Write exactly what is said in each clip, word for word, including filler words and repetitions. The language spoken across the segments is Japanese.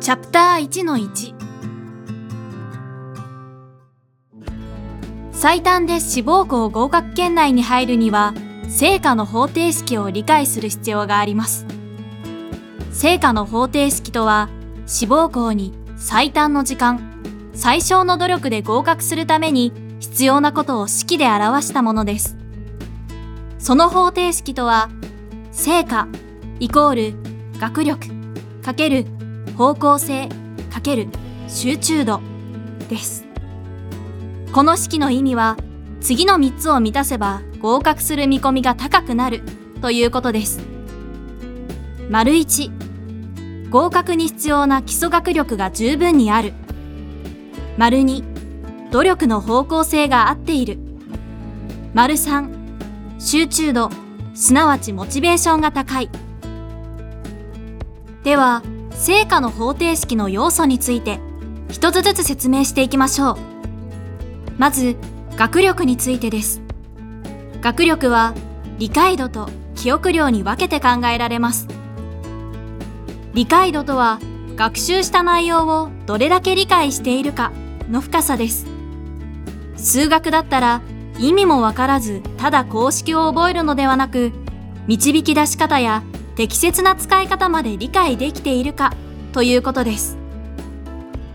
チャプター いちのいち 最短で志望校合格圏内に入るには正価の方程式を理解する必要があります。正価の方程式とは、志望校に最短の時間、最小の努力で合格するために必要なことを式で表したものです。その方程式とは、正価イコール学力かける方向性かける集中度です。この式の意味は、次のみっつを満たせば合格する見込みが高くなるということです。 いち 合格に必要な基礎学力が十分にある。 に 努力の方向性が合っている。 さん 集中度、すなわちモチベーションが高い。では、正価の方程式の要素について一つずつ説明していきましょう。まず、学力についてです。学力は理解度と記憶量に分けて考えられます。理解度とは、学習した内容をどれだけ理解しているかの深さです。数学だったら、意味もわからずただ公式を覚えるのではなく、導き出し方や適切な使い方まで理解できているかということです。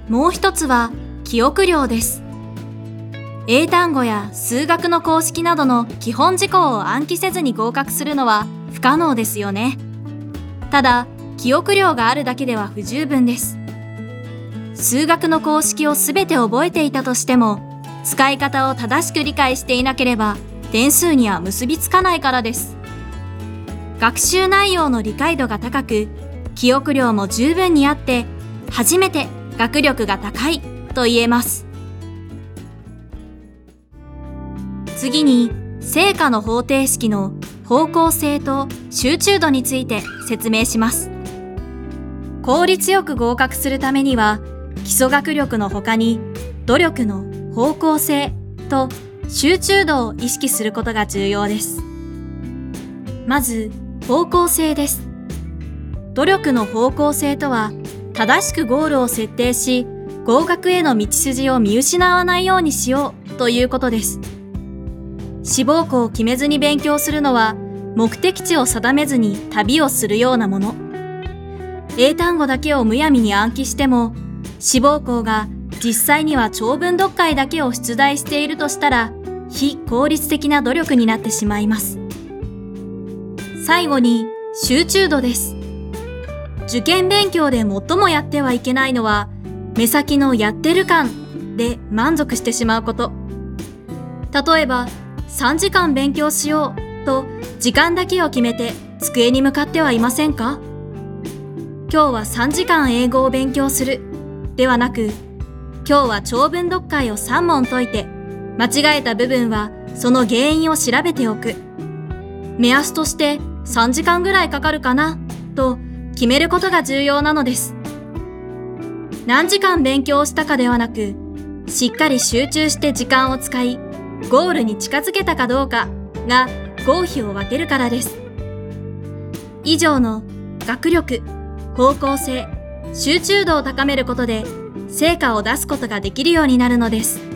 もう一つは記憶量です。英単語や数学の公式などの基本事項を暗記せずに合格するのは不可能ですよね。ただ、記憶量があるだけでは不十分です。数学の公式をすべて覚えていたとしても、使い方を正しく理解していなければ点数には結びつかないからです。学習内容の理解度が高く、記憶量も十分にあって、初めて学力が高いと言えます。次に、正価の方程式の方向性と集中度について説明します。効率よく合格するためには、基礎学力の他に、努力の方向性と集中度を意識することが重要です。まず、方向性です。努力の方向性とは、正しくゴールを設定し、合格への道筋を見失わないようにしようということです。志望校を決めずに勉強するのは、目的地を定めずに旅をするようなもの。英単語だけをむやみに暗記しても、志望校が実際には長文読解だけを出題しているとしたら、非効率的な努力になってしまいます。最後に、集中度です。受験勉強で最もやってはいけないのは、目先のやってる感で満足してしまうこと。例えば、さんじかん勉強しようと時間だけを決めて机に向かってはいませんか？今日はさんじかん英語を勉強するではなく、今日は長文読解をさんもん解いて、間違えた部分はその原因を調べておく。目安としてさんじかんぐらいかかるかなと決めることが重要なのです。何時間勉強したかではなく、しっかり集中して時間を使い、ゴールに近づけたかどうかが合否を分けるからです。以上の学力、方向性、集中度を高めることで成果を出すことができるようになるのです。